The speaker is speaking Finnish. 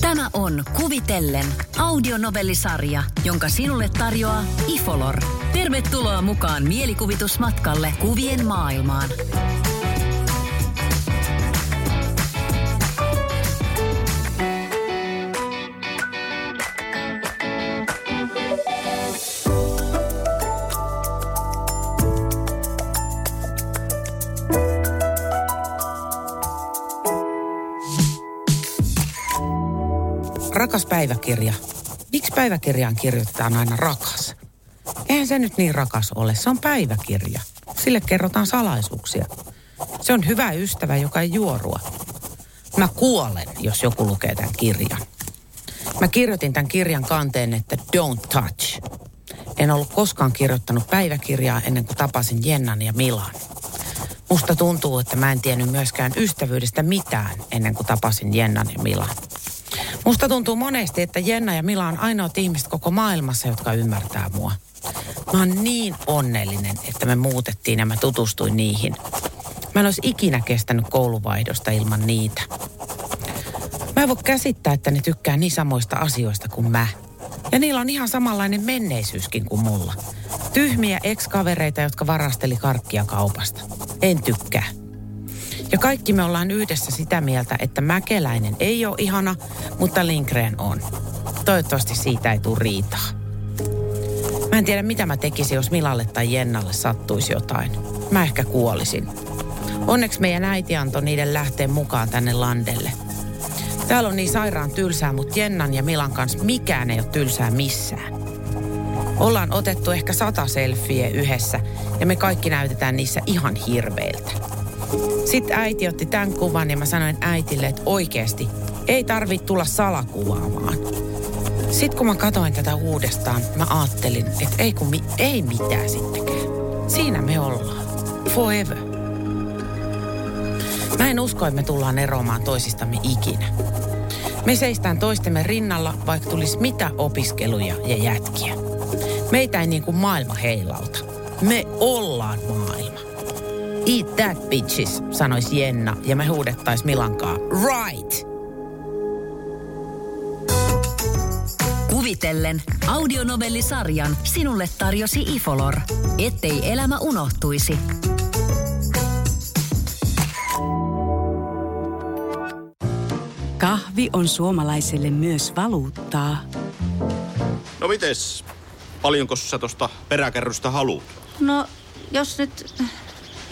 Tämä on Kuvitellen audionovellisarja, jonka sinulle tarjoaa Ifolor. Tervetuloa mukaan mielikuvitusmatkalle kuvien maailmaan. Rakas päiväkirja. Miksi päiväkirjaan kirjoitetaan aina rakas? Eihän se nyt niin rakas ole. Se on päiväkirja. Sille kerrotaan salaisuuksia. Se on hyvä ystävä, joka ei juorua. Mä kuolen, jos joku lukee tämän kirjan. Mä kirjoitin tämän kirjan kanteen, että don't touch. En ollut koskaan kirjoittanut päiväkirjaa ennen kuin tapasin Jennan ja Milan. Musta tuntuu, että mä en tiennyt myöskään ystävyydestä mitään ennen kuin tapasin Jennan ja Milan. Musta tuntuu monesti, että Jenna ja Mila on ainoat ihmiset koko maailmassa, jotka ymmärtää mua. Mä oon niin onnellinen, että me muutettiin ja mä tutustuin niihin. Mä en olisi ikinä kestänyt kouluvaihdosta ilman niitä. Mä en voi käsittää, että ne tykkää niin samoista asioista kuin mä. Ja niillä on ihan samanlainen menneisyyskin kuin mulla. Tyhmiä ex-kavereita, jotka varasteli karkkia kaupasta. En tykkää. Ja kaikki me ollaan yhdessä sitä mieltä, että Mäkeläinen ei ole ihana, mutta Lindgren on. Toivottavasti siitä ei tule riitaa. Mä en tiedä, mitä mä tekisin, jos Milalle tai Jennalle sattuisi jotain. Mä ehkä kuolisin. Onneksi meidän äiti antoi niiden lähteen mukaan tänne landelle. Täällä on niin sairaan tylsää, mutta Jennan ja Milan kanssa mikään ei ole tylsää missään. Ollaan otettu ehkä 100 selfieä yhdessä ja me kaikki näytetään niissä ihan hirveiltä. Sitten äiti otti tämän kuvan ja mä sanoin äitille, että oikeasti ei tarvitse tulla salakuvaamaan. Sitten kun mä katsoin tätä uudestaan, mä ajattelin, että ei mitään sittenkään. Siinä me ollaan. Forever. Mä en usko, että me tullaan eroamaan toisistamme ikinä. Me seistään toistemme rinnalla, vaikka tulisi mitä opiskeluja ja jätkiä. Meitä ei niin kuin maailma heilauta. Me ollaan maailma. Eat that, bitches, sanois Jenna, ja me huudettais Milankaa. Right! Kuvitellen audionovellisarjan sinulle tarjosi Ifolor, ettei elämä unohtuisi. Kahvi on suomalaiselle myös valuuttaa. No mites? Paljonko sä tosta peräkärrystä haluat? No, jos nyt...